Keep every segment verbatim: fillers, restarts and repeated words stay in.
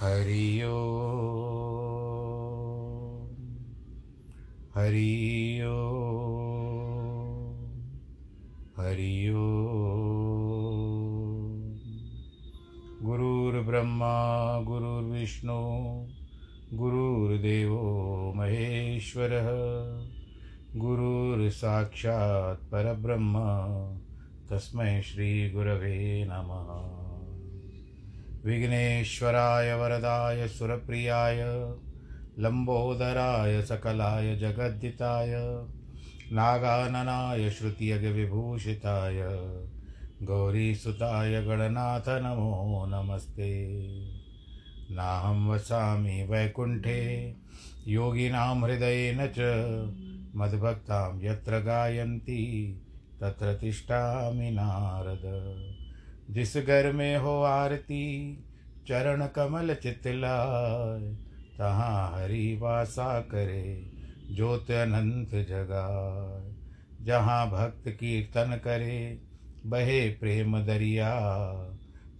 हरि ओम हरि ओम हरि ओम। गुरुर्ब्रह्मा गुरुर्विष्णु गुरुर्देवो महेश्वरः गुरुर्साक्षात् परब्रह्म तस्मै श्री गुरवे नमः। विघ्नेश्वराय वरदाय सुरप्रियाय लंबोदराय सकलाय जगद्दिताय नागाननाय श्रुतियगविभूषिताय गौरीसुताय गणनाथ नमो नमस्ते। नाहं वसामि वैकुंठे योगिनां हृदयेन च मद्भक्तां यत्र गायन्ति तत्र तिष्ठामि नारद। जिस घर में हो आरती चरण कमल चितलाय तहाँ हरि वासा करे ज्योत अनंत जगाए। जहाँ भक्त कीर्तन करे बहे प्रेम दरिया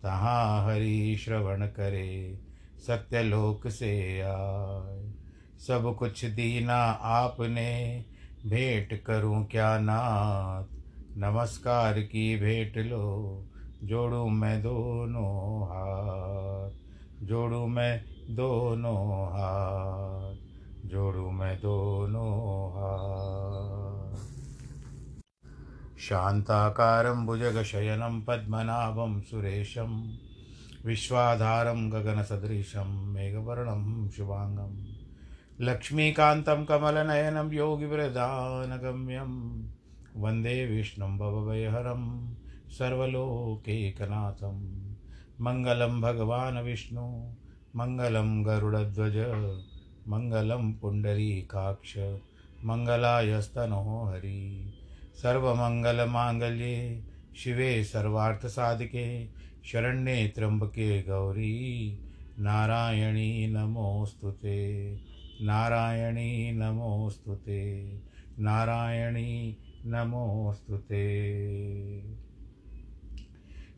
तहाँ हरि श्रवण करे सत्यलोक से आए। सब कुछ दीना आपने भेंट करूं क्या नाथ नमस्कार की भेंट लो जोड़ू मैं दोनों हाथ जोड़ू मैं दोनों हाथ जोड़ू मैं दोनों हाथ। शांताकारं भुजगशयनं पद्मनाभं सुरेशं विश्वाधारं गगनसदृशं मेघवर्णं शुभांगं लक्ष्मीकान्तं कमलनयनं योगिवरदानगम्यं वन्दे विष्णुं भवभयहरं सर्वलोकैकनाथं। मंगलं भगवान् विष्णु मंगलं गरुडध्वज मंगलं पुंडरीकाक्ष मंगलायस्तनोहरि। सर्वमंगलमाङ्गल्ये शिवे सर्वार्थसाधिके शरण्ये त्र्यम्बके गौरी नारायणी नमोस्तुते नारायणी नमोस्तुते नारायणी नमोस्तुते।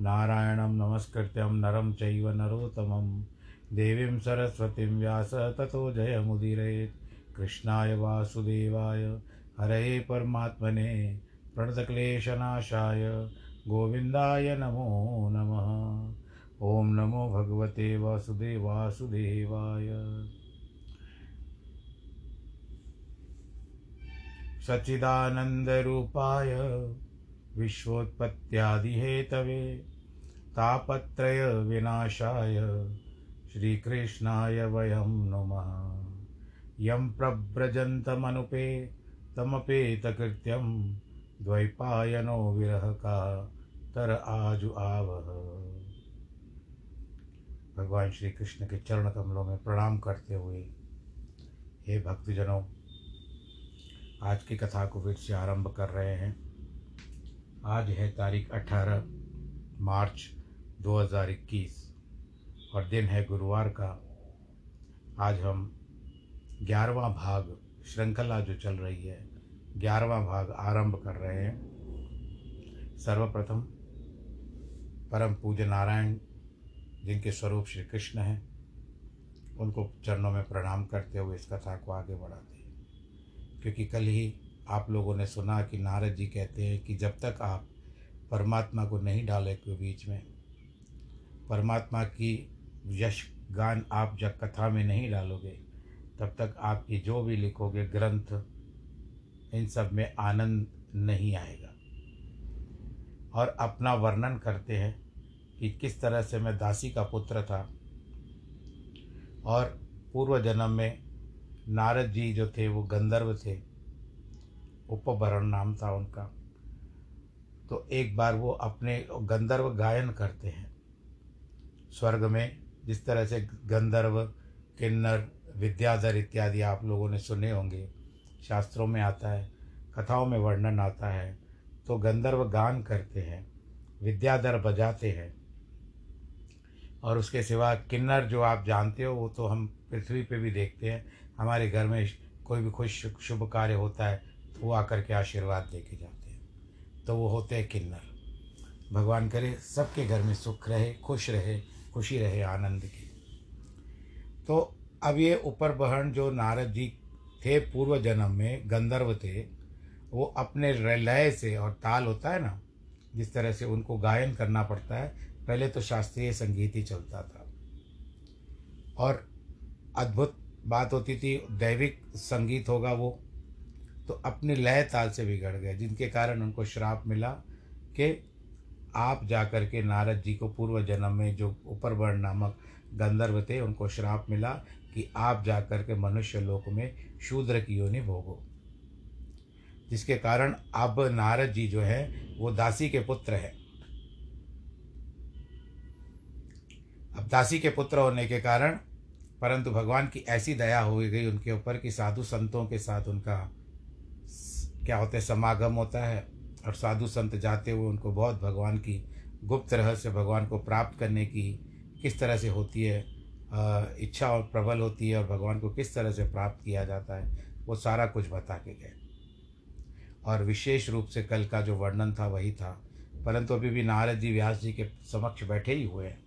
नारायणं नमस्कृत्यं नरं चैव नरोत्तमं देवीं सरस्वतीं व्यास ततो जयमुदीरयेत्। कृष्णाय वासुदेवाय हरये परमात्मने प्रणतक्लेशनाशाय गोविन्दाय नमो नमः। ॐ नमो भगवते वासुदेवासुदेवाय। सच्चिदानन्दरूपाय विश्वोत्पत्त्यादिहेतवे तापत्रय विनाशाय श्रीकृष्णाय वयं नमः। यं प्रव्रजन्तमनुपे तमपेतकृत्यं द्वैपायनो विरहका तर आजु आवह। भगवान श्री कृष्ण के चरण कमलों में प्रणाम करते हुए हे भक्तजनों, आज की कथा को फिर से आरंभ कर रहे हैं। आज है तारीख अठारह मार्च दो हज़ार इक्कीस और दिन है गुरुवार का। आज हम ग्यारहवां भाग श्रृंखला जो चल रही है ग्यारहवां भाग आरंभ कर रहे हैं। सर्वप्रथम परम पूज्य नारायण जिनके स्वरूप श्री कृष्ण हैं उनको चरणों में प्रणाम करते हुए इस कथा को आगे बढ़ाते हैं, क्योंकि कल ही आप लोगों ने सुना कि नारद जी कहते हैं कि जब तक आप परमात्मा को नहीं डाले के बीच में, परमात्मा की यश गान आप जब कथा में नहीं डालोगे तब तक आपकी जो भी लिखोगे ग्रंथ इन सब में आनंद नहीं आएगा। और अपना वर्णन करते हैं कि किस तरह से मैं दासी का पुत्र था और पूर्व जन्म में नारद जी जो थे वो गंधर्व थे, उपभरण नाम था उनका। तो एक बार वो अपने गंधर्व गायन करते हैं स्वर्ग में, जिस तरह से गंधर्व किन्नर विद्याधर इत्यादि आप लोगों ने सुने होंगे, शास्त्रों में आता है, कथाओं में वर्णन आता है। तो गंधर्व गान करते हैं, विद्याधर बजाते हैं, और उसके सिवा किन्नर जो आप जानते हो वो तो हम पृथ्वी पे भी देखते हैं। हमारे घर में कोई भी कोई शुभ कार्य होता है तो वो आकर के आशीर्वाद दे के जाते हैं, तो वो होते हैं किन्नर। भगवान करे सबके घर में सुख रहे, खुश रहे, खुशी रहे, आनंद की। तो अब ये ऊपर बहन जो नारद जी थे पूर्व जन्म में गंधर्व थे, वो अपने लय से, और ताल होता है ना जिस तरह से उनको गायन करना पड़ता है, पहले तो शास्त्रीय संगीत ही चलता था, और अद्भुत बात होती थी, दैविक संगीत होगा वो, तो अपने लय ताल से बिगड़ गए, जिनके कारण उनको श्राप मिला कि आप जाकर के नारद जी को पूर्व जन्म में जो ऊपर वर्ण नामक गंधर्व थे उनको श्राप मिला कि आप जाकर के मनुष्य लोक में शूद्र की योनि भोगो, जिसके कारण अब नारद जी जो है वो दासी के पुत्र हैं। अब दासी के पुत्र होने के कारण, परंतु भगवान की ऐसी दया हो गई उनके ऊपर कि साधु संतों के साथ उनका क्या होता है, समागम होता है, और साधु संत जाते हुए उनको बहुत भगवान की गुप्त रहस्य, भगवान को प्राप्त करने की किस तरह से होती है इच्छा और प्रबल होती है, और भगवान को किस तरह से प्राप्त किया जाता है, वो सारा कुछ बता के गए। और विशेष रूप से कल का जो वर्णन था वही था, परंतु अभी भी नारद जी व्यास जी के समक्ष बैठे ही हुए हैं।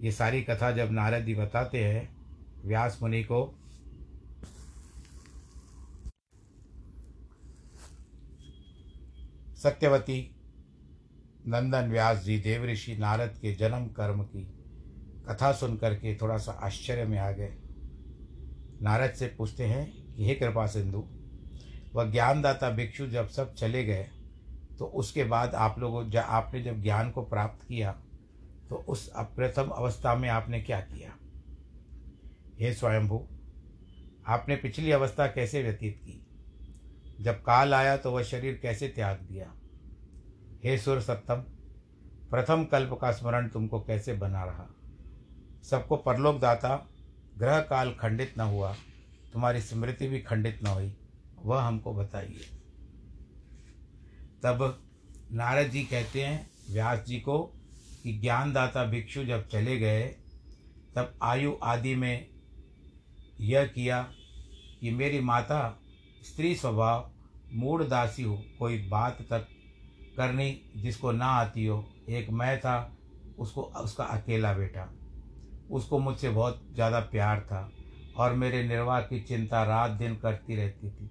ये सारी कथा जब नारद जी बताते हैं व्यास मुनि को, सत्यवती नंदन व्यास जी देव ऋषि नारद के जन्म कर्म की कथा सुन करके थोड़ा सा आश्चर्य में आ गए। नारद से पूछते हैं कि हे कृपा सिंधु, वह ज्ञानदाता भिक्षु जब सब चले गए तो उसके बाद आप लोगों जब आपने जब ज्ञान को प्राप्त किया तो उस प्रथम अवस्था में आपने क्या किया? हे स्वयंभू, आपने पिछली अवस्था कैसे व्यतीत की? जब काल आया तो वह शरीर कैसे त्याग दिया? हे सुर सप्तम, प्रथम कल्प का स्मरण तुमको कैसे बना रहा? सबको परलोक दाता ग्रह काल खंडित न हुआ, तुम्हारी स्मृति भी खंडित न हुई, वह हमको बताइए। तब नारद जी कहते हैं व्यास जी को कि ज्ञानदाता भिक्षु जब चले गए तब आयु आदि में यह किया कि मेरी माता स्त्री स्वभाव मूढ़ दासी हो, कोई बात तक करनी जिसको ना आती हो। एक मैं था, उसको उसका अकेला बेटा, उसको मुझसे बहुत ज़्यादा प्यार था और मेरे निर्वाह की चिंता रात दिन करती रहती थी,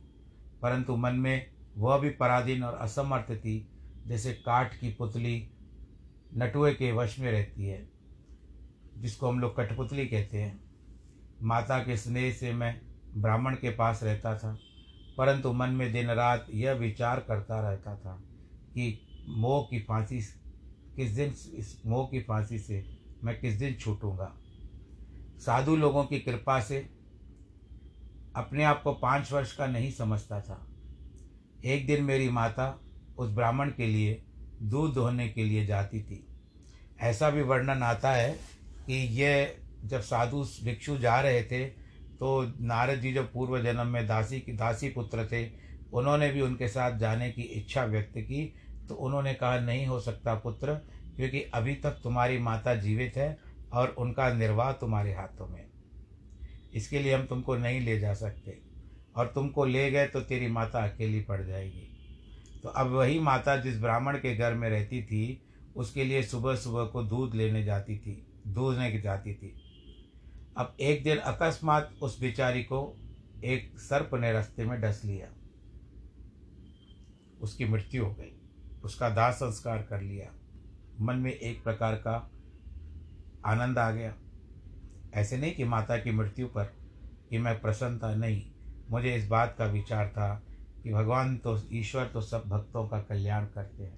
परंतु मन में वह भी पराधीन और असमर्थ थी, जैसे काठ की पुतली नटुए के वश में रहती है, जिसको हम लोग कठपुतली कहते हैं। माता के स्नेह से मैं ब्राह्मण के पास रहता था, परंतु मन में दिन रात यह विचार करता रहता था कि मोह की फांसी किस दिन, इस मोह की फांसी से मैं किस दिन छूटूंगा। साधु लोगों की कृपा से अपने आप को पाँच वर्ष का नहीं समझता था। एक दिन मेरी माता उस ब्राह्मण के लिए दूध दोहने के लिए जाती थी। ऐसा भी वर्णन आता है कि यह जब साधु भिक्षु जा रहे थे तो नारद जी जो पूर्व जन्म में दासी की दासी पुत्र थे, उन्होंने भी उनके साथ जाने की इच्छा व्यक्त की, तो उन्होंने कहा नहीं हो सकता पुत्र, क्योंकि अभी तक तुम्हारी माता जीवित है और उनका निर्वाह तुम्हारे हाथों में, इसके लिए हम तुमको नहीं ले जा सकते, और तुमको ले गए तो तेरी माता अकेली पड़ जाएगी। तो अब वही माता जिस ब्राह्मण के घर में रहती थी उसके लिए सुबह सुबह को दूध लेने जाती थी, दूधने की जाती थी। अब एक दिन अकस्मात उस बेचारी को एक सर्प ने रास्ते में डस लिया, उसकी मृत्यु हो गई, उसका दाह संस्कार कर लिया। मन में एक प्रकार का आनंद आ गया, ऐसे नहीं कि माता की मृत्यु पर कि मैं प्रसन्न था, नहीं, मुझे इस बात का विचार था कि भगवान तो ईश्वर तो सब भक्तों का कल्याण करते हैं,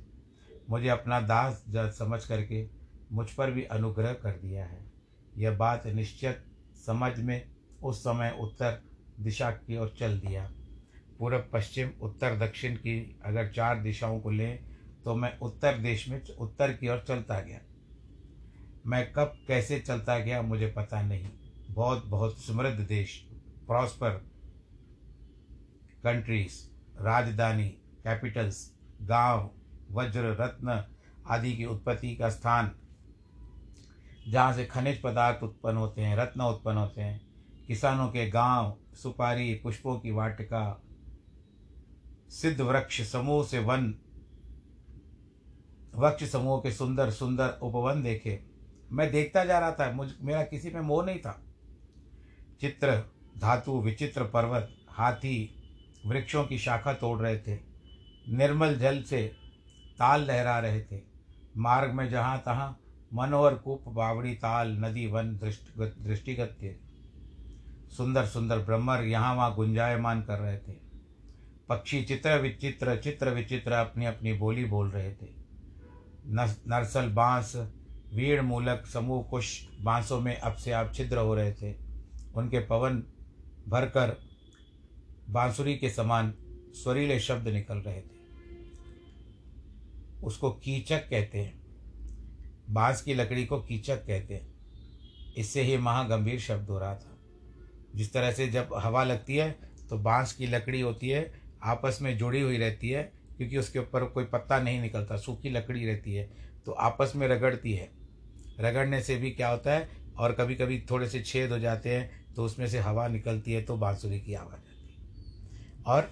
मुझे अपना दास समझ करके मुझ पर भी अनुग्रह कर दिया है। यह बात निश्चित समझ में उस समय उत्तर दिशा की ओर चल दिया। पूर्व पश्चिम उत्तर दक्षिण की अगर चार दिशाओं को लें तो मैं उत्तर देश में उत्तर की ओर चलता गया। मैं कब कैसे चलता गया मुझे पता नहीं, बहुत बहुत समृद्ध देश, प्रॉस्पर कंट्रीज, राजधानी, कैपिटल्स, गांव, वज्र, रत्न आदि की उत्पत्ति का स्थान, जहाँ से खनिज पदार्थ उत्पन्न होते हैं, रत्न उत्पन्न होते हैं, किसानों के गांव, सुपारी, पुष्पों की वाटिका, सिद्ध वृक्ष समूह से वन, वृक्ष समूह के सुंदर सुंदर उपवन देखे। मैं देखता जा रहा था, मुझ मेरा किसी में मोह नहीं था। चित्र धातु, विचित्र पर्वत, हाथी वृक्षों की शाखा तोड़ रहे थे, निर्मल जल से ताल लहरा रहे थे, मार्ग में जहाँ तहाँ मनोहर कूप, बावड़ी, ताल, नदी, वन दृष्टिगत थे। सुंदर सुंदर ब्रह्मर यहाँ वहाँ गुंजायमान कर रहे थे। पक्षी चित्र विचित्र चित्र विचित्र अपनी अपनी बोली बोल रहे थे। नरसल बांस, वीण मूलक समूह कुश बांसों में अब से आप छिद्र हो रहे थे। उनके पवन भरकर बांसुरी के समान स्वरीले शब्द निकल रहे थे। उसको कीचक कहते हैं, बांस की लकड़ी को कीचक कहते हैं। इससे ही महागंभीर शब्द हो रहा था। जिस तरह से जब हवा लगती है तो बांस की लकड़ी होती है, आपस में जुड़ी हुई रहती है, क्योंकि उसके ऊपर कोई पत्ता नहीं निकलता, सूखी लकड़ी रहती है, तो आपस में रगड़ती है। रगड़ने से भी क्या होता है, और कभी कभी थोड़े से छेद हो जाते हैं तो उसमें से हवा निकलती है, तो बांसुरी की आवाज़ आती है। और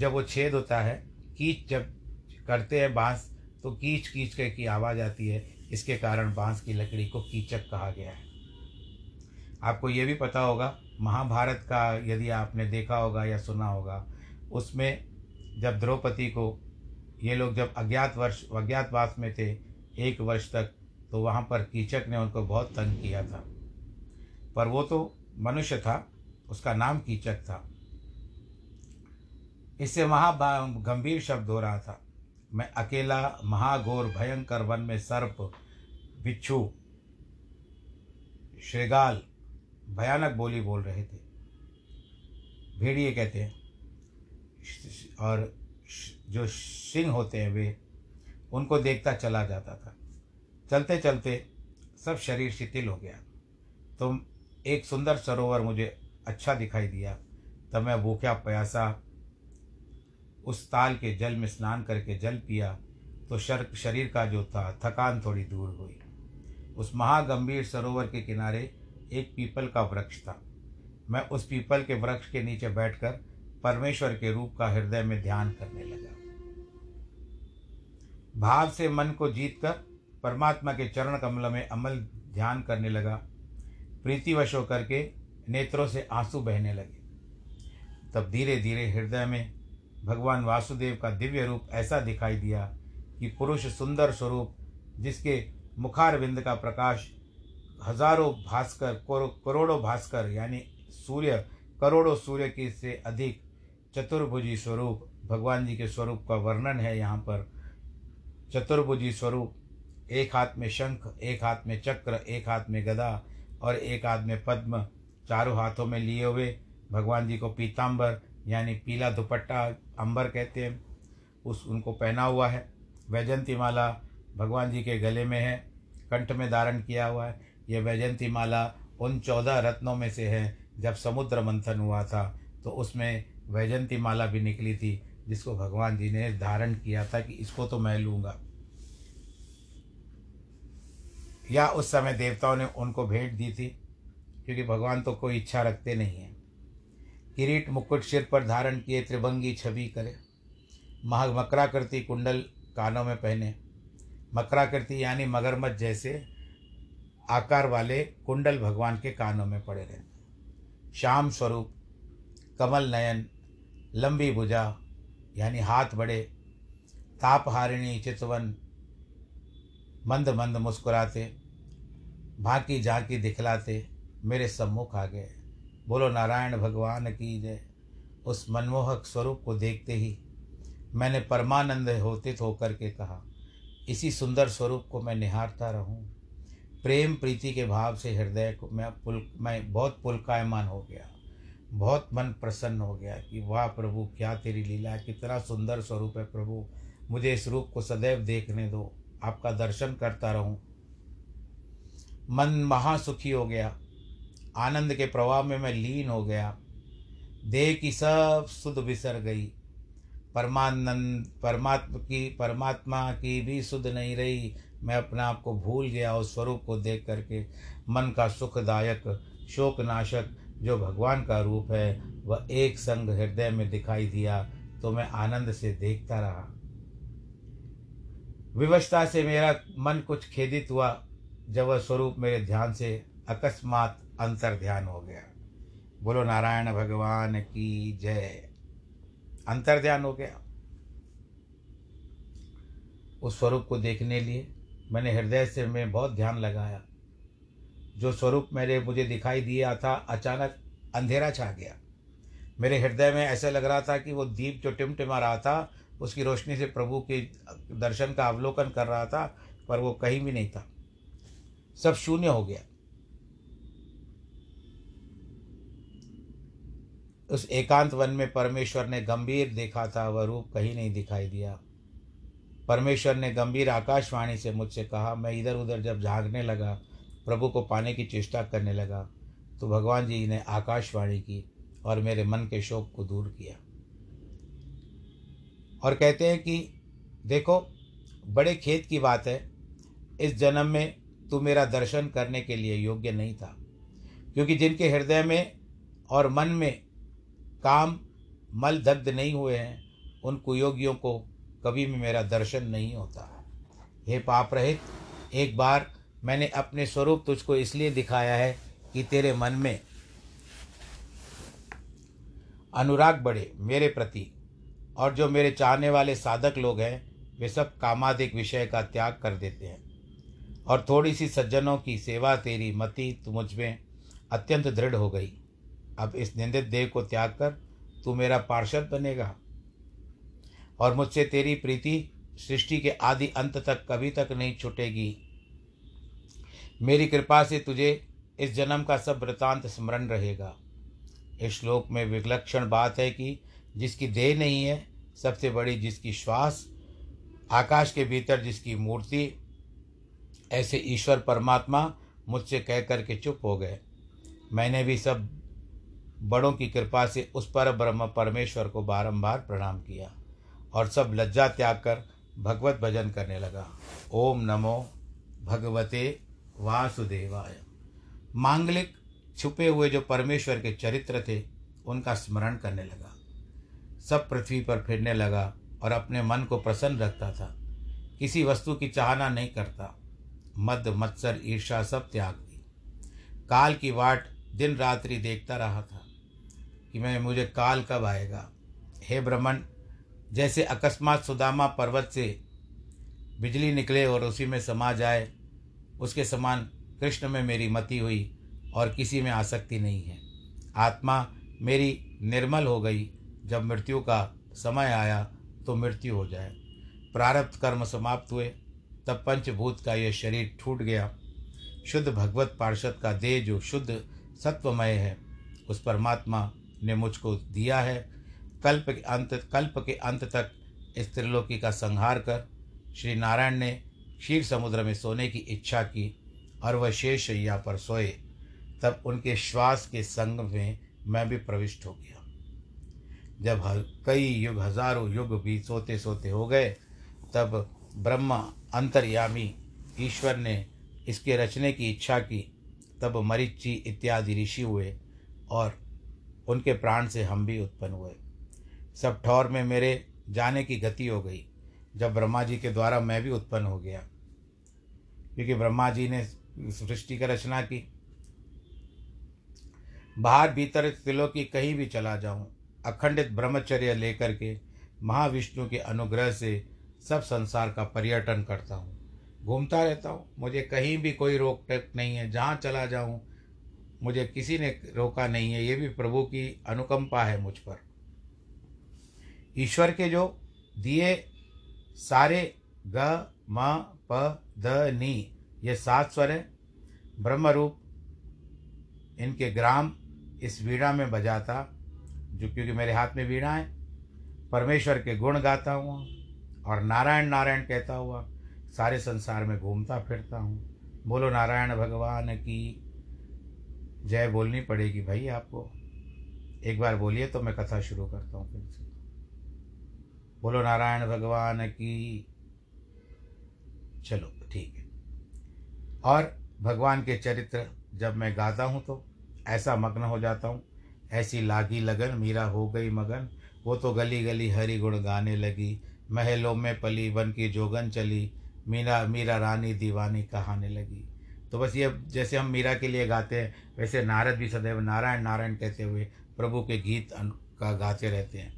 जब वो छेद होता है, कीच जब करते हैं बांस, तो कीच कीच के की आवाज़ आती है। इसके कारण बांस की लकड़ी को कीचक कहा गया है। आपको ये भी पता होगा, महाभारत का यदि आपने देखा होगा या सुना होगा, उसमें जब द्रौपदी को ये लोग जब अज्ञात वर्ष अज्ञातवास में थे एक वर्ष तक, तो वहाँ पर कीचक ने उनको बहुत तंग किया था। पर वो तो मनुष्य था, उसका नाम कीचक था। इससे महागंभीर शब्द हो रहा था। मैं अकेला महाघोर भयंकर वन में सर्प, बिच्छू, श्रृगाल भयानक बोली बोल रहे थे, भेड़िए कहते हैं, और जो सिंह होते हैं वे, उनको देखता चला जाता था। चलते चलते सब शरीर शिथिल हो गया, तो एक सुंदर सरोवर मुझे अच्छा दिखाई दिया। तब मैं भूखा प्यासा उस ताल के जल में स्नान करके जल पिया, तो शर शरीर का जो था थकान थोड़ी दूर हुई। उस महागंभीर सरोवर के किनारे एक पीपल का वृक्ष था। मैं उस पीपल के वृक्ष के नीचे बैठकर परमेश्वर के रूप का हृदय में ध्यान करने लगा। भाव से मन को जीतकर परमात्मा के चरण कमल में अमल ध्यान करने लगा। प्रीतिवश होकर के नेत्रों से आंसू बहने लगे। तब धीरे धीरे हृदय में भगवान वासुदेव का दिव्य रूप ऐसा दिखाई दिया कि पुरुष सुंदर स्वरूप, जिसके मुखारविंद का प्रकाश हजारों भास्कर, करोड़ों भास्कर यानी सूर्य, करोड़ों सूर्य की से अधिक चतुर्भुजी स्वरूप, भगवान जी के स्वरूप का वर्णन है यहाँ पर। चतुर्भुजी स्वरूप, एक हाथ में शंख, एक हाथ में चक्र, एक हाथ में गदा और एक हाथ में पद्म, चारों हाथों में लिए हुए भगवान जी को पीतांबर यानी पीला दुपट्टा, अंबर कहते हैं उस, उनको पहना हुआ है। वैजयंती माला भगवान जी के गले में है, कंठ में धारण किया हुआ है। यह वैजयंती माला उन चौदह रत्नों में से है। जब समुद्र मंथन हुआ था तो उसमें वैजयंती माला भी निकली थी, जिसको भगवान जी ने धारण किया था कि इसको तो मैं लूँगा, या उस समय देवताओं ने उनको भेंट दी थी, क्योंकि भगवान तो कोई इच्छा रखते नहीं है। किरीट मुकुट सिर पर धारण किए, त्रिभंगी छवि करे, मह मकराकृति कुंडल कानों में पहने। मकराकृति यानी मगरमच्छ जैसे आकार वाले कुंडल भगवान के कानों में पड़े रहे। श्याम स्वरूप, कमल नयन, लंबी भुजा यानी हाथ बड़े, तापहारिणी, चितवन, मंद मंद मुस्कुराते, भांकी झांकी दिखलाते मेरे सम्मुख आ गए। बोलो नारायण भगवान की जय। उस मनमोहक स्वरूप को देखते ही मैंने परमानंद होतित होकर के कहा, इसी सुंदर स्वरूप को मैं निहारता रहूं। प्रेम प्रीति के भाव से हृदय को मैं पुल मैं बहुत पुलकायमान हो गया, बहुत मन प्रसन्न हो गया कि वाह प्रभु, क्या तेरी लीला, कितना सुंदर स्वरूप है प्रभु। मुझे इस रूप को सदैव देखने दो, आपका दर्शन करता रहूं। मन महासुखी हो गया, आनंद के प्रवाह में मैं लीन हो गया। देह की सब सुध बिसर गई, परमानंद परमात्मा की परमात्मा की भी सुध नहीं रही। मैं अपने आप को भूल गया उस स्वरूप को देख करके। मन का सुखदायक शोकनाशक जो भगवान का रूप है वह एक संग हृदय में दिखाई दिया, तो मैं आनंद से देखता रहा। विवशता से मेरा मन कुछ खेदित हुआ, जब वह स्वरूप मेरे ध्यान से अकस्मात अंतर ध्यान हो गया। बोलो नारायण भगवान की जय। अंतर ध्यान हो गया। उस स्वरूप को देखने लिए मैंने हृदय से मैं बहुत ध्यान लगाया। जो स्वरूप मेरे मुझे दिखाई दिया था, अचानक अंधेरा छा गया। मेरे हृदय में ऐसा लग रहा था कि वो दीप जो टिमटिमा रहा था उसकी रोशनी से प्रभु के दर्शन का अवलोकन कर रहा था, पर वो कहीं भी नहीं था। सब शून्य हो गया। उस एकांत वन में परमेश्वर ने गंभीर देखा था, वह रूप कहीं नहीं दिखाई दिया। परमेश्वर ने गंभीर आकाशवाणी से मुझसे कहा। मैं इधर उधर जब झांकने लगा, प्रभु को पाने की चेष्टा करने लगा, तो भगवान जी ने आकाशवाणी की और मेरे मन के शोक को दूर किया। और कहते हैं कि देखो, बड़े खेद की बात है, इस जन्म में तू मेरा दर्शन करने के लिए योग्य नहीं था, क्योंकि जिनके हृदय में और मन में काम मल दग्ध नहीं हुए हैं, उन कुयोगियों को कभी भी मेरा दर्शन नहीं होता। हे पाप रहित, एक बार मैंने अपने स्वरूप तुझको इसलिए दिखाया है कि तेरे मन में अनुराग बढ़े मेरे प्रति, और जो मेरे चाहने वाले साधक लोग हैं वे सब कामादिक विषय का त्याग कर देते हैं। और थोड़ी सी सज्जनों की सेवा तेरी मति तू मुझ में अत्यंत दृढ़ हो गई। अब इस निंदित देह को त्याग कर तू मेरा पार्षद बनेगा, और मुझसे तेरी प्रीति सृष्टि के आदि अंत तक कभी तक नहीं छूटेगी। मेरी कृपा से तुझे इस जन्म का सब वृतांत स्मरण रहेगा। इस श्लोक में विलक्षण बात है कि जिसकी देह नहीं है, सबसे बड़ी जिसकी श्वास, आकाश के भीतर जिसकी मूर्ति, ऐसे ईश्वर परमात्मा मुझसे कह कर के चुप हो गए। मैंने भी सब बड़ों की कृपा से उस पर ब्रह्म परमेश्वर को बारंबार प्रणाम किया और सब लज्जा त्याग कर भगवत भजन करने लगा। ओम नमो भगवते वासुदेवाय। मांगलिक छुपे हुए जो परमेश्वर के चरित्र थे उनका स्मरण करने लगा। सब पृथ्वी पर फिरने लगा और अपने मन को प्रसन्न रखता था। किसी वस्तु की चाहना नहीं करता। मद मत्सर ईर्ष्या सब त्याग दी। काल की बाट दिन रात्रि देखता रहा था कि मैं मुझे काल कब आएगा। हे ब्रह्मन, जैसे अकस्मात सुदामा पर्वत से बिजली निकले और उसी में समा जाए, उसके समान कृष्ण में मेरी मति हुई और किसी में आसक्ति नहीं है। आत्मा मेरी निर्मल हो गई। जब मृत्यु का समय आया तो मृत्यु हो जाए। प्रारब्ध कर्म समाप्त हुए, तब पंचभूत का यह शरीर छूट गया। शुद्ध भगवत पार्षद का देह जो शुद्ध सत्वमय है, उस परमात्मा ने मुझको दिया है। कल्प के अंत कल्प के अंत तक इस त्रिलोकी का संहार कर श्री नारायण ने क्षीर समुद्र में सोने की इच्छा की और वह शेष शैया पर सोए। तब उनके श्वास के संग में मैं भी प्रविष्ट हो गया। जब कई युग हजारों युग भी सोते सोते हो गए, तब ब्रह्मा अंतर्यामी ईश्वर ने इसके रचने की इच्छा की। तब मरीचि इत्यादि ऋषि हुए और उनके प्राण से हम भी उत्पन्न हुए। सब ठौर में मेरे जाने की गति हो गई, जब ब्रह्मा जी के द्वारा मैं भी उत्पन्न हो गया, क्योंकि ब्रह्मा जी ने सृष्टि की रचना की। बाहर भीतर त्रिलोकी कहीं भी चला जाऊं, अखंडित ब्रह्मचर्य लेकर के महाविष्णु के अनुग्रह से सब संसार का पर्यटन करता हूं, घूमता रहता हूं। मुझे कहीं भी कोई रोक टोक नहीं है। जहां चला जाऊं मुझे किसी ने रोका नहीं है। ये भी प्रभु की अनुकंपा है मुझ पर। ईश्वर के जो दिए सारे ग म प द नी, ये सात स्वर हैं। ब्रह्म रूप इनके ग्राम इस वीणा में बजाता, जो क्योंकि मेरे हाथ में वीणा है। परमेश्वर के गुण गाता हुआ और नारायण नारायण कहता हुआ सारे संसार में घूमता फिरता हूँ। बोलो नारायण भगवान की जय बोलनी पड़ेगी भाई आपको। एक बार बोलिए तो मैं कथा शुरू करता हूँ फिर से। बोलो नारायण भगवान की। चलो ठीक है। और भगवान के चरित्र जब मैं गाता हूँ तो ऐसा मग्न हो जाता हूँ, ऐसी लागी लगन मीरा हो गई मगन, वो तो गली गली हरि गुण गाने लगी, महलों में पली बन की जोगन चली, मीरा मीरा रानी दीवानी कहाने लगी। तो बस ये जैसे हम मीरा के लिए गाते हैं वैसे नारद भी सदैव नारायण नारायण कहते हुए प्रभु के गीत का गाते रहते हैं।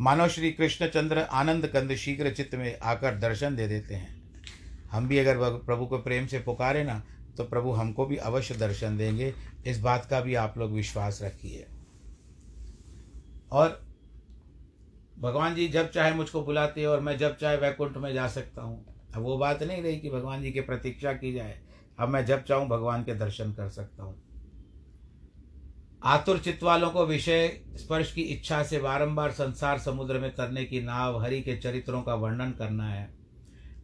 मानव श्री कृष्णचंद्र आनंद कंद शीघ्र चित्त में आकर दर्शन दे देते हैं। हम भी अगर प्रभु को प्रेम से पुकारे ना तो प्रभु हमको भी अवश्य दर्शन देंगे, इस बात का भी आप लोग विश्वास रखिए। और भगवान जी जब चाहे मुझको बुलाते और मैं जब चाहे वैकुंठ में जा सकता हूँ। अब वो बात नहीं रही कि भगवान जी की प्रतीक्षा की जाए, अब मैं जब चाहूँ भगवान के दर्शन कर सकता हूँ। आतुर चित्त वालों को विषय स्पर्श की इच्छा से बारंबार संसार समुद्र में तरने की नाव हरि के चरित्रों का वर्णन करना है।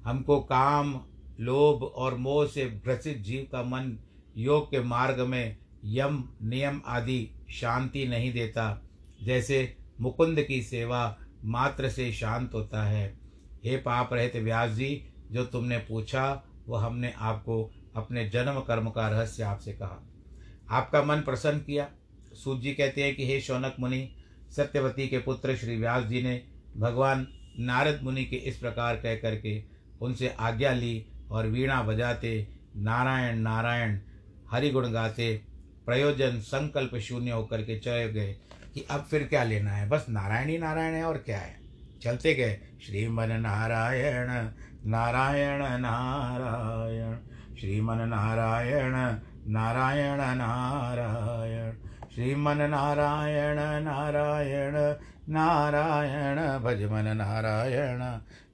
हमको काम लोभ और मोह से ग्रसित जीव का मन योग के मार्ग में यम नियम आदि शांति नहीं देता, जैसे मुकुंद की सेवा मात्र से शांत होता है। हे पाप रहित व्यास जी, जो तुमने पूछा वो हमने आपको अपने जन्म कर्म का रहस्य आपसे कहा, आपका मन प्रसन्न किया। सूत जी कहते हैं कि हे शौनक मुनि, सत्यवती के पुत्र श्री व्यास जी ने भगवान नारद मुनि के इस प्रकार कह करके उनसे आज्ञा ली और वीणा बजाते नारायण नारायण हरिगुण गाते प्रयोजन संकल्प शून्य होकर के चले गए कि अब फिर क्या लेना है, बस नारायण ही नारायण है और क्या है। चलते गए श्रीमन नारायण नारायण नारायण, श्रीमन नारायण नारायण नारायण, श्रीमन नारायण नारायण नारायण, भजमन नारायण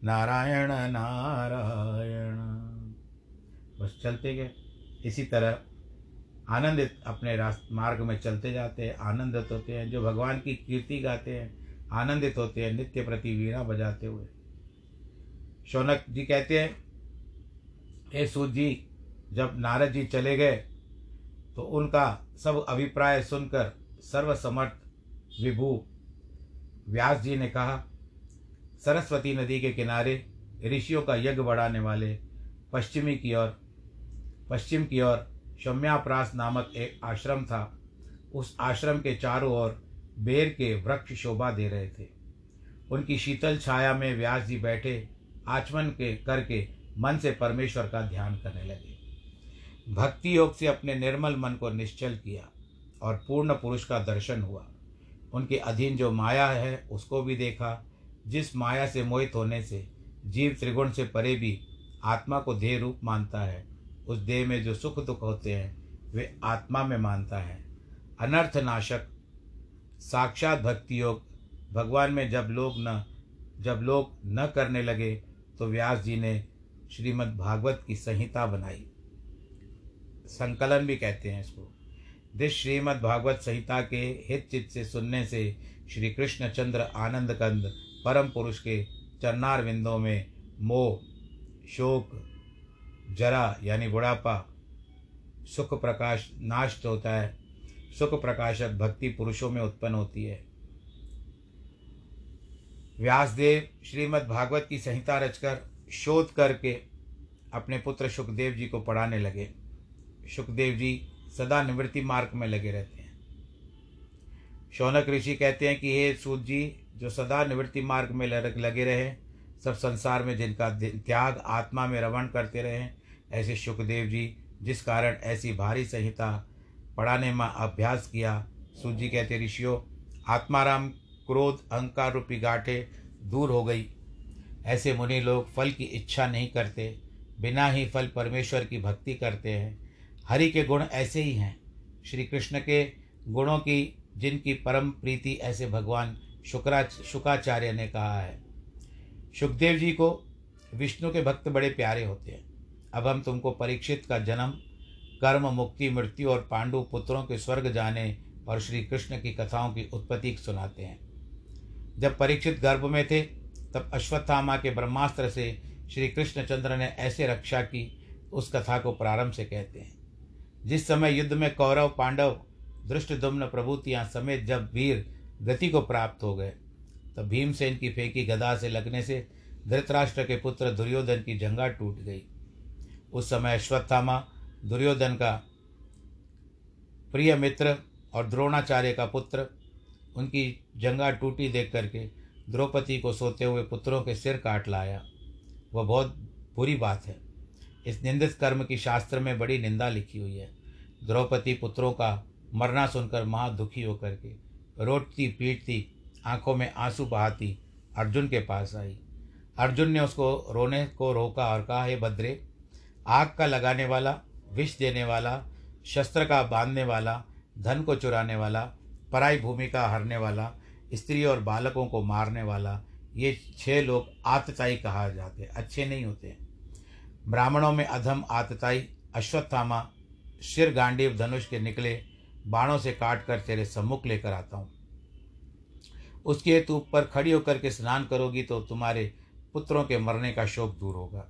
नारायण नारायण। बस चलते गए। इसी तरह आनंदित अपने रास्ते मार्ग में चलते जाते हैं, आनंदित होते हैं, जो भगवान की कीर्ति गाते हैं आनंदित होते हैं, नित्य प्रति वीणा बजाते हुए। शौनक जी कहते हैं हे सूत जी, जब नारद जी चले गए तो उनका सब अभिप्राय सुनकर सर्वसमर्थ विभु व्यास जी ने कहा, सरस्वती नदी के किनारे ऋषियों का यज्ञ बढ़ाने वाले पश्चिमी की ओर पश्चिम की ओर शम्याप्रास नामक एक आश्रम था। उस आश्रम के चारों ओर बेर के वृक्ष शोभा दे रहे थे। उनकी शीतल छाया में व्यास जी बैठे आचमन के करके मन से परमेश्वर का ध्यान करने लगे। भक्ति योग से अपने निर्मल मन को निश्चल किया और पूर्ण पुरुष का दर्शन हुआ। उनके अधीन जो माया है उसको भी देखा। जिस माया से मोहित होने से जीव त्रिगुण से परे भी आत्मा को देह रूप मानता है, उस देह में जो सुख दुख होते हैं वे आत्मा में मानता है। अनर्थ नाशक साक्षात भक्ति योग भगवान में जब लोग न जब लोग न करने लगे तो व्यास जी ने श्रीमद् भागवत की संहिता बनाई। संकलन भी कहते हैं इसको। दिस श्रीमद् भागवत संहिता के हित चित्त से सुनने से श्री कृष्णचंद्र आनंद कंद परम पुरुष के चरणारविंदों में मोह शोक जरा यानी बुढ़ापा सुख प्रकाश नाश होता है। सुख प्रकाशक भक्ति पुरुषों में उत्पन्न होती है। व्यासदेव श्रीमद् भागवत की संहिता रचकर शोध करके अपने पुत्र सुखदेव जी को पढ़ाने लगे। सुखदेव जी सदा निवृत्ति मार्ग में लगे रहते हैं। शौनक ऋषि कहते हैं कि हे सूत जी, जो सदा निवृत्ति मार्ग में लगे रहे, सब संसार में जिनका त्याग आत्मा में रमण करते रहे, ऐसे सुखदेव जी जिस कारण ऐसी भारी संहिता पढ़ाने में अभ्यास किया। सूत जी कहते ऋषियों, आत्माराम क्रोध अहंकार रूपी गांठें दूर हो गई। ऐसे मुनि लोग फल की इच्छा नहीं करते, बिना ही फल परमेश्वर की भक्ति करते हैं। हरि के गुण ऐसे ही हैं, श्री कृष्ण के गुणों की जिनकी परम प्रीति, ऐसे भगवान शुक्रा शुकाचार्य ने कहा है। सुखदेव जी को विष्णु के भक्त बड़े प्यारे होते हैं। अब हम तुमको परीक्षित का जन्म कर्म मुक्ति मृत्यु और पांडु पुत्रों के स्वर्ग जाने और श्री कृष्ण की कथाओं की उत्पत्ति सुनाते हैं। जब परीक्षित गर्भ में थे तब अश्वत्थामा के ब्रह्मास्त्र से श्री कृष्णचंद्र ने ऐसे रक्षा की, उस कथा को प्रारंभ से कहते हैं। जिस समय युद्ध में कौरव पांडव धृष्टद्युम्न प्रभूतियाँ समेत जब वीर गति को प्राप्त हो गए तब भीमसेन की फेंकी गदा से लगने से धृतराष्ट्र के पुत्र दुर्योधन की जंगा टूट गई। उस समय अश्वत्थामा दुर्योधन का प्रिय मित्र और द्रोणाचार्य का पुत्र उनकी जंगा टूटी देख करके द्रौपदी को सोते हुए पुत्रों के सिर काट लाया। वह बहुत बुरी बात है। इस निंदित कर्म की शास्त्र में बड़ी निंदा लिखी हुई है। द्रौपदी पुत्रों का मरना सुनकर महा दुखी होकर के रोटती पीटती आंखों में आंसू बहाती अर्जुन के पास आई। अर्जुन ने उसको रोने को रोका और कहा, हे भद्रे, आग का लगाने वाला, विष देने वाला, शस्त्र का बांधने वाला, धन को चुराने वाला, पराई भूमि का हरने वाला, स्त्री और बालकों को मारने वाला, ये छह लोग आतताई कहा जाते हैं, अच्छे नहीं होते। ब्राह्मणों में अधम आतताई अश्वत्थामा शिर गांडीव धनुष के निकले बाणों से काट कर तेरे सम्मुख लेकर आता हूँ। उसके हेतु पर खड़ी होकर के स्नान करोगी तो तुम्हारे पुत्रों के मरने का शोक दूर होगा।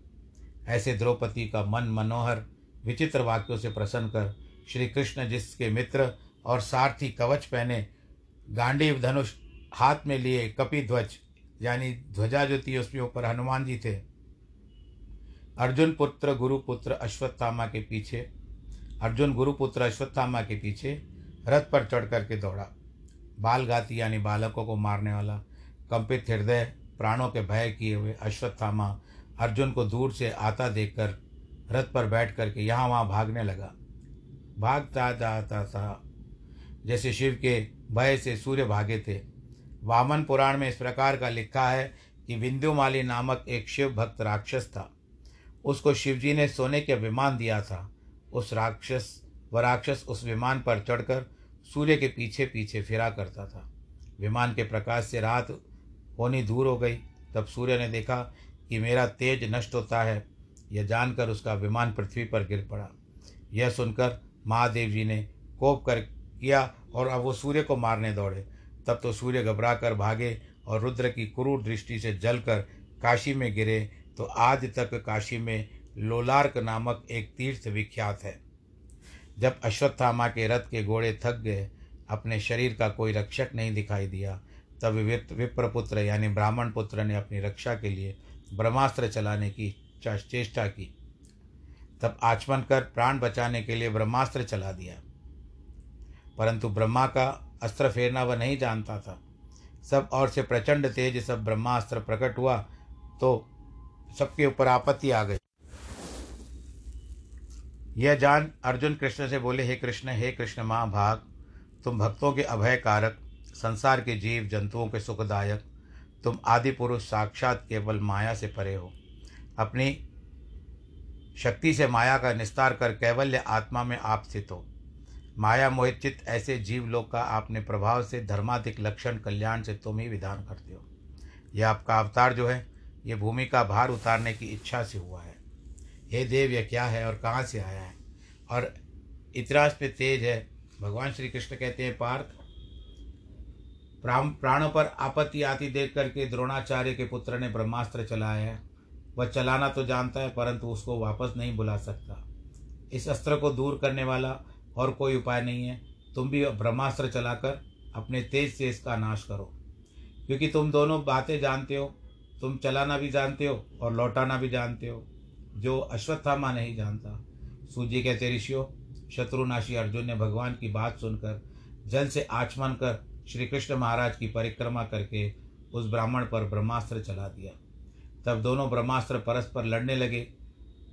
ऐसे द्रौपदी का मन मनोहर विचित्र वाक्यों से प्रसन्न कर श्री कृष्ण, जिसके मित्र और सारथी कवच पहने, गांडीव धनुष हाथ में लिए, कपि ध्वज यानी ध्वजा जो थी उसके ऊपर हनुमान जी थे, अर्जुन पुत्र गुरुपुत्र अश्वत्थामा के पीछे अर्जुन गुरुपुत्र अश्वत्थामा के पीछे रथ पर चढ़ करके दौड़ा। बालघाती यानी बालकों को मारने वाला, कंपित हृदय, प्राणों के भय किए हुए अश्वत्थामा अर्जुन को दूर से आता देखकर रथ पर बैठ करके यहाँ वहाँ भागने लगा। भागता जाता था जैसे शिव के भय से सूर्य भागे थे। वामन पुराण में इस प्रकार का लिखा है कि विंध्युमाली नामक एक शिव भक्त राक्षस था। उसको शिवजी ने सोने के विमान दिया था। उस राक्षस व राक्षस उस विमान पर चढ़कर सूर्य के पीछे पीछे फिरा करता था। विमान के प्रकाश से रात होनी दूर हो गई। तब सूर्य ने देखा कि मेरा तेज नष्ट होता है, यह जानकर उसका विमान पृथ्वी पर गिर पड़ा। यह सुनकर महादेव जी ने कोप कर किया और अब वो सूर्य को मारने दौड़े। तब तो सूर्य घबरा कर भागे और रुद्र की क्रूर दृष्टि से जलकर काशी में गिरे। तो आज तक काशी में लोलार्क नामक एक तीर्थ विख्यात है। जब अश्वत्थामा के रथ के घोड़े थक गए, अपने शरीर का कोई रक्षक नहीं दिखाई दिया, तब विप्रपुत्र यानी ब्राह्मण पुत्र ने अपनी रक्षा के लिए ब्रह्मास्त्र चलाने की चेष्टा की। तब आचमन कर प्राण बचाने के लिए ब्रह्मास्त्र चला दिया, परंतु ब्रह्मा का अस्त्र फेरना वह नहीं जानता था। सब ओर से प्रचंड तेज सब ब्रह्मास्त्र प्रकट हुआ तो सबके ऊपर आपत्ति आ गई। यह जान अर्जुन कृष्ण से बोले, हे कृष्ण, हे कृष्ण महाभाग, तुम भक्तों के अभय कारक, संसार के जीव जंतुओं के सुखदायक, तुम आदि पुरुष साक्षात केवल माया से परे हो। अपनी शक्ति से माया का निस्तार कर कैवल्य आत्मा में आप स्थित हो। माया मोहित ऐसे जीवलोक का आपने प्रभाव से धर्माधिक लक्षण कल्याण से तुम ही विधान करते हो। यह आपका अवतार जो है, ये भूमि का भार उतारने की इच्छा से हुआ है। हे देव, यह क्या है और कहाँ से आया है और इतराज पे तेज है? भगवान श्री कृष्ण कहते हैं, पार्थ, प्राणों पर आपत्ति आती देख करके द्रोणाचार्य के पुत्र ने ब्रह्मास्त्र चलाया है। वह चलाना तो जानता है, परंतु उसको वापस नहीं बुला सकता। इस अस्त्र को दूर करने वाला और कोई उपाय नहीं है। तुम भी ब्रह्मास्त्र चलाकर अपने तेज से इसका नाश करो, क्योंकि तुम दोनों बातें जानते हो। तुम चलाना भी जानते हो और लौटाना भी जानते हो, जो अश्वत्थामा नहीं जानता। सूजी कहते, ऋषियों, शत्रुनाशी अर्जुन ने भगवान की बात सुनकर जल से आचमन कर श्री कृष्ण महाराज की परिक्रमा करके उस ब्राह्मण पर ब्रह्मास्त्र चला दिया। तब दोनों ब्रह्मास्त्र परस्पर लड़ने लगे।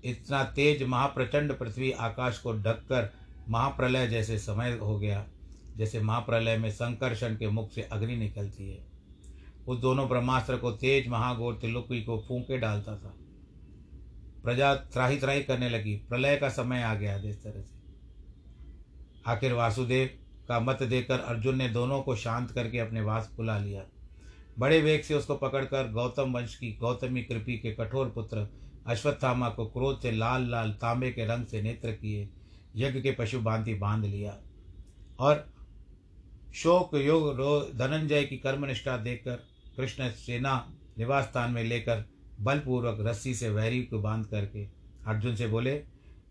इतना तेज महाप्रचंड पृथ्वी आकाश को ढककर महाप्रलय जैसे समय हो गया, जैसे महाप्रलय में संकर्षण के मुख से अग्नि निकलती है। उस दोनों ब्रह्मास्त्र को तेज महाघोर त्रिलोकी को फूंके डालता था। प्रजा त्राही त्राही करने लगी। प्रलय का समय आ गया। जिस तरह से आखिर वासुदेव का मत देकर अर्जुन ने दोनों को शांत करके अपने वास बुला लिया। बड़े वेग से उसको पकड़कर गौतम वंश की गौतमी कृपी के कठोर पुत्र अश्वत्थामा को क्रोध से लाल लाल तांबे के रंग से नेत्र किए यज्ञ के पशु भांति बांध लिया और शोक योग धनंजय की कर्मनिष्ठा देखकर कृष्ण सेना निवास स्थान में लेकर बलपूर्वक रस्सी से वैरी को बांध करके अर्जुन से बोले,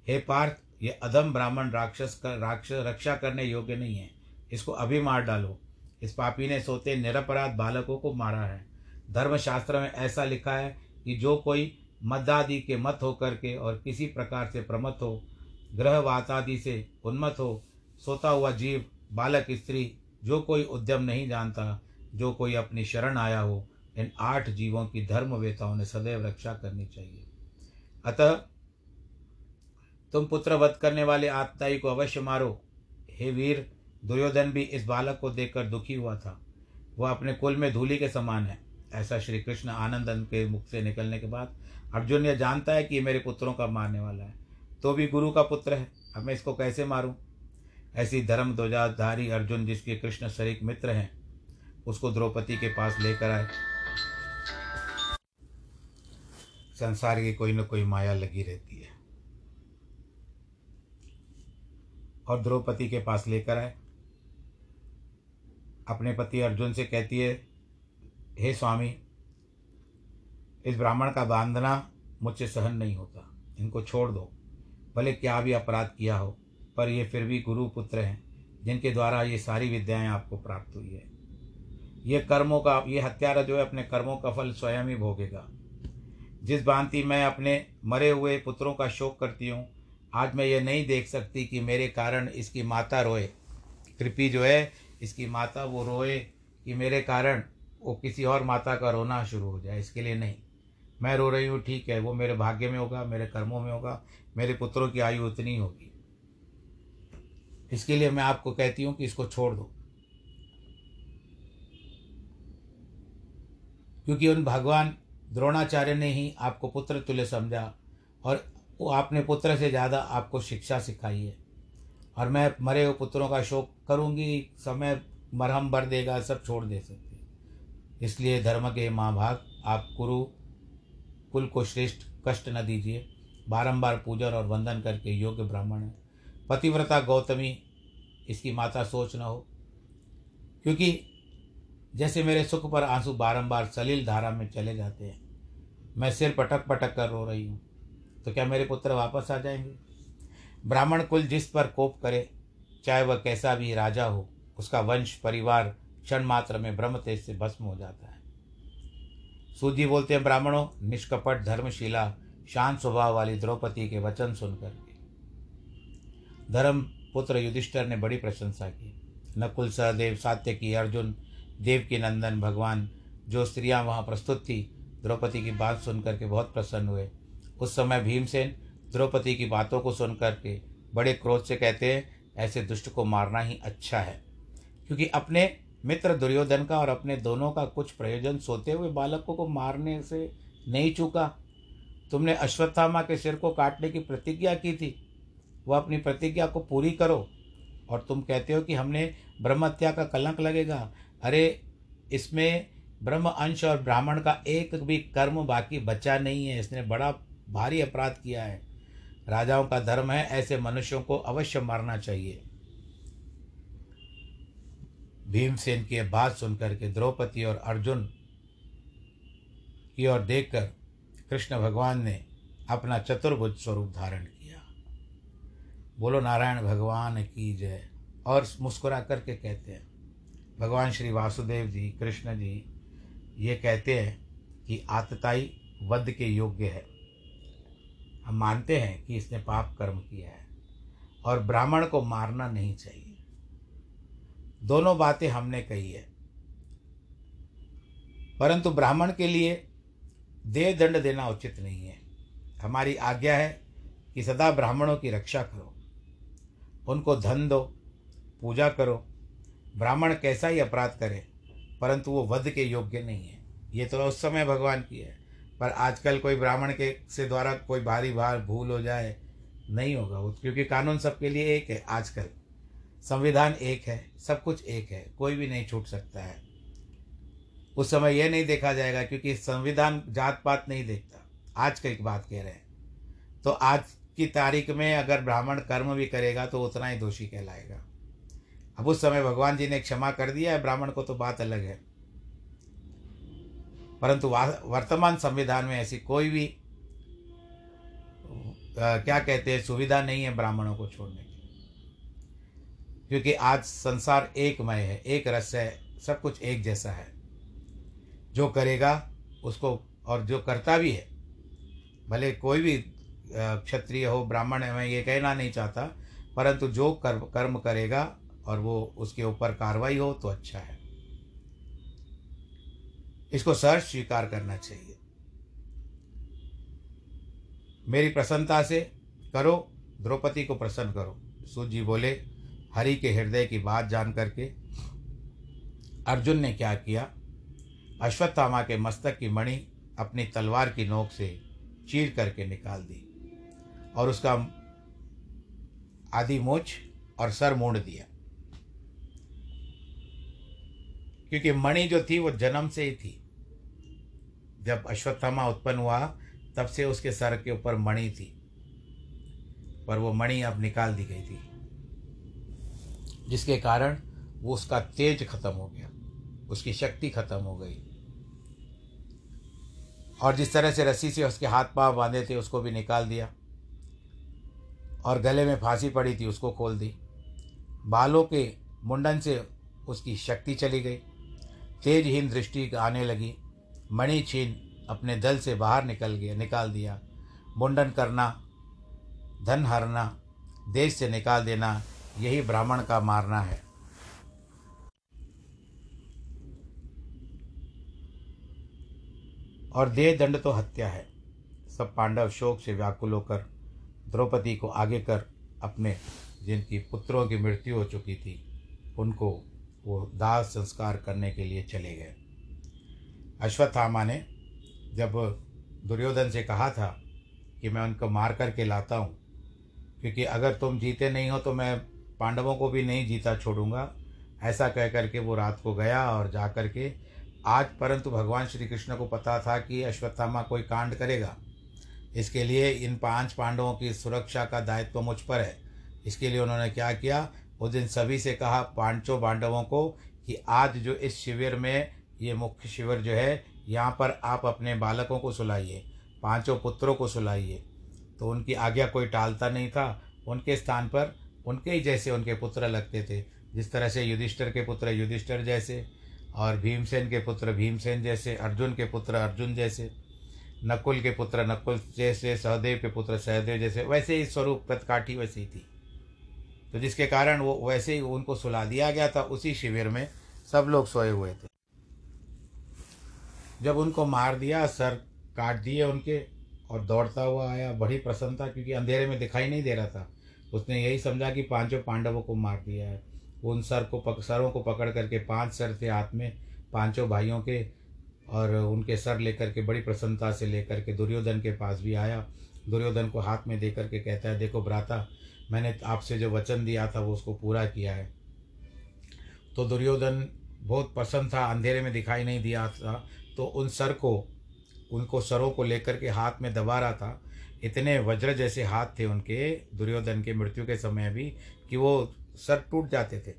हे पार्थ, ये अधम ब्राह्मण राक्षस कर राक्षस रक्षा करने योग्य नहीं है, इसको अभी मार डालो। इस पापी ने सोते निरपराध बालकों को मारा है। धर्मशास्त्र में ऐसा लिखा है कि जो कोई मदादि के मत होकर के और किसी प्रकार से प्रमत्त हो, ग्रहवात आदि से उन्मत्त हो, सोता हुआ जीव, बालक, स्त्री, जो कोई उद्यम नहीं जानता, जो कोई अपनी शरण आया हो, इन आठ जीवों की धर्मवेताओं ने सदैव रक्षा करनी चाहिए। अतः तुम पुत्र वध करने वाले आत्ताई को अवश्य मारो। हे वीर, दुर्योधन भी इस बालक को देखकर दुखी हुआ था। वह अपने कुल में धूलि के समान है। ऐसा श्री कृष्ण आनंदन के मुख से निकलने के बाद अर्जुन यह जानता है कि ये मेरे पुत्रों का मारने वाला है, तो भी गुरु का पुत्र है, अब मैं इसको कैसे मारूं। ऐसी धर्म ध्वजाधारी अर्जुन जिसके कृष्ण शरीक मित्र हैं, उसको द्रौपदी के पास लेकर आए। संसार की कोई न कोई माया लगी रहती है, और द्रौपदी के पास लेकर आए। अपने पति अर्जुन से कहती है, हे स्वामी, इस ब्राह्मण का बांधना मुझसे सहन नहीं होता, इनको छोड़ दो। भले क्या भी अपराध किया हो, पर ये फिर भी गुरु पुत्र हैं जिनके द्वारा ये सारी विद्याएं आपको प्राप्त हुई है। ये कर्मों का, ये हत्यारा जो है अपने कर्मों का फल स्वयं ही भोगेगा। जिस भांति मैं अपने मरे हुए पुत्रों का शोक करती हूँ, आज मैं ये नहीं देख सकती कि मेरे कारण इसकी माता रोए। कृपी जो है इसकी माता, वो रोए कि मेरे कारण वो किसी और माता का रोना शुरू हो जाए, इसके लिए नहीं। मैं रो रही हूँ, ठीक है, वो मेरे भाग्य में होगा, मेरे कर्मों में होगा, मेरे पुत्रों की आयु उतनी होगी, इसके लिए मैं आपको कहती हूँ कि इसको छोड़ दो। क्योंकि उन भगवान द्रोणाचार्य ने ही आपको पुत्र तुल्य समझा, और वो आपने पुत्र से ज़्यादा आपको शिक्षा सिखाई है। और मैं मरे हुए पुत्रों का शोक करूँगी, समय मरहम भर देगा, सब छोड़ दे सकते। इसलिए धर्म के माँ भाग, आप कुरु कुल को श्रेष्ठ कष्ट न दीजिए। बारंबार पूजन और वंदन करके योग्य ब्राह्मण है। पतिव्रता गौतमी, इसकी माता सोच न हो, क्योंकि जैसे मेरे सुख पर आंसू बारंबार सलिल धारा में चले जाते हैं, मैं सिर पटक पटक कर रो रही हूँ, तो क्या मेरे पुत्र वापस आ जाएंगे। ब्राह्मण कुल जिस पर कोप करे, चाहे वह कैसा भी राजा हो, उसका वंश परिवार क्षण मात्र में ब्रह्म तेज से भस्म हो जाता है। सूजी बोलते हैं, ब्राह्मणों, निष्कपट, धर्मशिला, शांत स्वभाव वाली द्रौपदी के वचन सुनकर के धर्म पुत्र युधिष्ठिर ने बड़ी प्रशंसा की। नकुल, सहदेव, सात्यकी, अर्जुन, देवकी नंदन भगवान, जो स्त्रियां वहां प्रस्तुत थी, द्रौपदी की बात सुनकर के बहुत प्रसन्न हुए। उस समय भीमसेन द्रौपदी की बातों को सुनकर के बड़े क्रोध से कहते हैं, ऐसे दुष्ट को मारना ही अच्छा है, क्योंकि अपने मित्र दुर्योधन का और अपने दोनों का कुछ प्रयोजन सोते हुए बालकों को मारने से नहीं चूका। तुमने अश्वत्थामा के सिर को काटने की प्रतिज्ञा की थी, वह अपनी प्रतिज्ञा को पूरी करो, और तुम कहते हो कि हमने ब्रह्म हत्या का कलंक लगेगा। अरे, इसमें ब्रह्म अंश और ब्राह्मण का एक भी कर्म बाकी बचा नहीं है, इसने बड़ा भारी अपराध किया है। राजाओं का धर्म है, ऐसे मनुष्यों को अवश्य मारना चाहिए। भीमसेन की बात सुनकर के द्रौपदी और अर्जुन की ओर देखकर कृष्ण भगवान ने अपना चतुर्भुज स्वरूप धारण किया। बोलो नारायण भगवान की जय। और मुस्कुरा करके कहते हैं, भगवान श्री वासुदेव जी, कृष्ण जी, ये कहते हैं कि आतताई वध के योग्य है। हम मानते हैं कि इसने पाप कर्म किया है, और ब्राह्मण को मारना नहीं चाहिए। दोनों बातें हमने कही है, परंतु ब्राह्मण के लिए देह दंड देना उचित नहीं है। हमारी आज्ञा है कि सदा ब्राह्मणों की रक्षा करो, उनको धन दो, पूजा करो। ब्राह्मण कैसा ही अपराध करे, परंतु वो वध के योग्य नहीं है। ये तो उस समय भगवान की है, पर आजकल कोई ब्राह्मण के से द्वारा कोई भारी भार भूल हो जाए, नहीं होगा वो, क्योंकि कानून सबके लिए एक है। आजकल संविधान एक है, सब कुछ एक है, कोई भी नहीं छूट सकता है। उस समय यह नहीं देखा जाएगा, क्योंकि संविधान जात पात नहीं देखता। आज की बात कह रहे हैं, तो आज की तारीख में अगर ब्राह्मण कर्म भी करेगा तो उतना ही दोषी कहलाएगा। अब उस समय भगवान जी ने क्षमा कर दिया है ब्राह्मण को, तो बात अलग है, परंतु वर्तमान संविधान में ऐसी कोई भी क्या कहते हैं, सुविधा नहीं है ब्राह्मणों को छोड़ने की, क्योंकि आज संसार एकमय है, एक रस है, सब कुछ एक जैसा है। जो करेगा उसको, और जो करता भी है, भले कोई भी क्षत्रिय हो ब्राह्मण है, मैं ये कहना नहीं चाहता, परंतु जो कर्म कर्म करेगा और वो उसके ऊपर कार्रवाई हो तो अच्छा है। इसको सहर्ष स्वीकार करना चाहिए। मेरी प्रसन्नता से करो, द्रौपदी को प्रसन्न करो। सूत जी बोले, हरि के हृदय की बात जान करके अर्जुन ने क्या किया, अश्वत्थामा के मस्तक की मणि अपनी तलवार की नोक से चीर करके निकाल दी और उसका आधी मूछ और सर मोड़ दिया, क्योंकि मणि जो थी वो जन्म से ही थी। जब अश्वत्थामा उत्पन्न हुआ तब से उसके सर के ऊपर मणि थी, पर वो मणि अब निकाल दी गई थी, जिसके कारण वो उसका तेज खत्म हो गया, उसकी शक्ति खत्म हो गई। और जिस तरह से रस्सी से उसके हाथ पांव बांधे थे उसको भी निकाल दिया, और गले में फांसी पड़ी थी उसको खोल दी। बालों के मुंडन से उसकी शक्ति चली गई, तेजहीन दृष्टि आने लगी। मणि छीन अपने दल से बाहर निकल गया, निकाल दिया। मुंडन करना, धन हरना, देश से निकाल देना, यही ब्राह्मण का मारना है। और देह दंड तो हत्या है। सब पांडव शोक से व्याकुल होकर द्रौपदी को आगे कर अपने जिनकी पुत्रों की मृत्यु हो चुकी थी उनको वो दाह संस्कार करने के लिए चले गए। अश्वत्थामा ने जब दुर्योधन से कहा था कि मैं उनको मार करके लाता हूँ, क्योंकि अगर तुम जीते नहीं हो तो मैं पांडवों को भी नहीं जीता छोड़ूंगा, ऐसा कह करके वो रात को गया और जा करके आज, परंतु भगवान श्री कृष्ण को पता था कि अश्वत्थामा कोई कांड करेगा, इसके लिए इन पांच पांडवों की सुरक्षा का दायित्व मुझ पर है। इसके लिए उन्होंने क्या किया, उस दिन सभी से कहा, पांचों पांडवों को, कि आज जो इस शिविर में, ये मुख्य शिविर जो है, यहाँ पर आप अपने बालकों को सुलाइए, पांचों पुत्रों को सुलाइए। तो उनकी आज्ञा कोई टालता नहीं था, उनके स्थान पर उनके ही जैसे उनके पुत्र लगते थे, जिस तरह से युधिष्ठिर के पुत्र युधिष्ठिर जैसे, और भीमसेन के पुत्र भीमसेन जैसे, अर्जुन के पुत्र अर्जुन जैसे, नकुल के पुत्र नकुल जैसे, सहदेव के पुत्र सहदेव जैसे, वैसे ही स्वरूप प्रतकाठी वैसी थी। तो जिसके कारण वो वैसे ही उनको सुला दिया गया था। उसी शिविर में सब लोग सोए हुए थे। जब उनको मार दिया, सर काट दिए उनके, और दौड़ता हुआ आया, बड़ी प्रसन्नता, क्योंकि अंधेरे में दिखाई नहीं दे रहा था। उसने यही समझा कि पांचों पांडवों को मार दिया है। उन सर को पक, सरों को पकड़ करके, पांच सर थे हाथ में पांचों भाइयों के, और उनके सर लेकर के बड़ी प्रसन्नता से लेकर के दुर्योधन के पास भी आया। दुर्योधन को हाथ में दे करके कहता है, देखो भ्राता, मैंने आपसे जो वचन दिया था वो उसको पूरा किया है। तो दुर्योधन बहुत प्रसन्न था, अंधेरे में दिखाई नहीं दिया था, तो उन सर को, उनको सरों को लेकर के हाथ में दबा रहा था। इतने वज्र जैसे हाथ थे उनके, दुर्योधन के मृत्यु के समय भी, कि वो सर टूट जाते थे,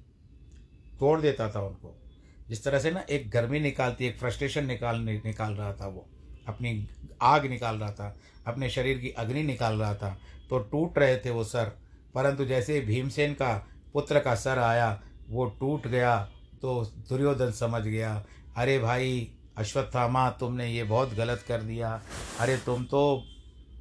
तोड़ देता था उनको। जिस तरह से ना एक गर्मी निकालती, एक फ्रस्ट्रेशन निकाल निकाल रहा था, वो अपनी आग निकाल रहा था, अपने शरीर की अग्नि निकाल रहा था, तो टूट रहे थे वो सर। परंतु जैसे भीमसेन का पुत्र का सर आया, वो टूट गया, तो दुर्योधन समझ गया, अरे भाई अश्वत्थामा, तुमने ये बहुत गलत कर दिया। अरे तुम तो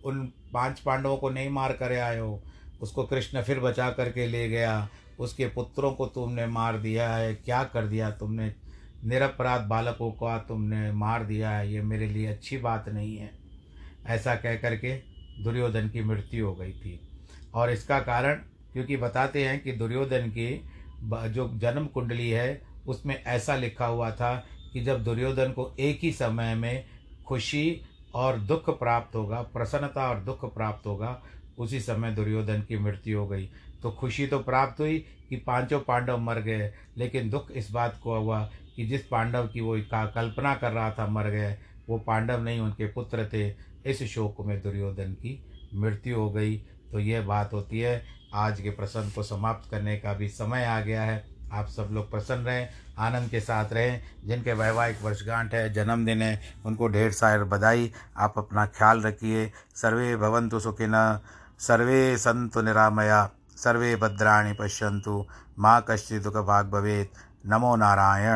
उन पांच पांडवों को नहीं मार कर आए हो, उसको कृष्ण फिर बचा करके ले गया, उसके पुत्रों को तुमने मार दिया है। क्या कर दिया तुमने, निरपराध बालकों का तुमने मार दिया है, ये मेरे लिए अच्छी बात नहीं है। ऐसा कह करके दुर्योधन की मृत्यु हो गई थी। और इसका कारण, क्योंकि बताते हैं कि दुर्योधन की जो जन्म कुंडली है उसमें ऐसा लिखा हुआ था कि जब दुर्योधन को एक ही समय में खुशी और दुख प्राप्त होगा, प्रसन्नता और दुख प्राप्त होगा, उसी समय दुर्योधन की मृत्यु हो गई। तो खुशी तो प्राप्त हुई कि पांचों पांडव मर गए, लेकिन दुख इस बात को हुआ कि जिस पांडव की वो कल्पना कर रहा था मर गए, वो पांडव नहीं उनके पुत्र थे। इस शोक में दुर्योधन की मृत्यु हो गई। तो यह बात होती है। आज के प्रसंग को समाप्त करने का भी समय आ गया है। आप सब लोग प्रसन्न रहें, आनंद के साथ रहें। जिनके वैवाहिक वर्षगांठ है, जन्मदिन है, उनको ढेर सारी बधाई। आप अपना ख्याल रखिए। सर्वे भवन्तु सुखिनः। सर्वे सन्तु निरामया, सर्वे भद्राणि पश्यन्तु, मा कश्चित् दुःखभाग् भवेत्। नमो नारायण।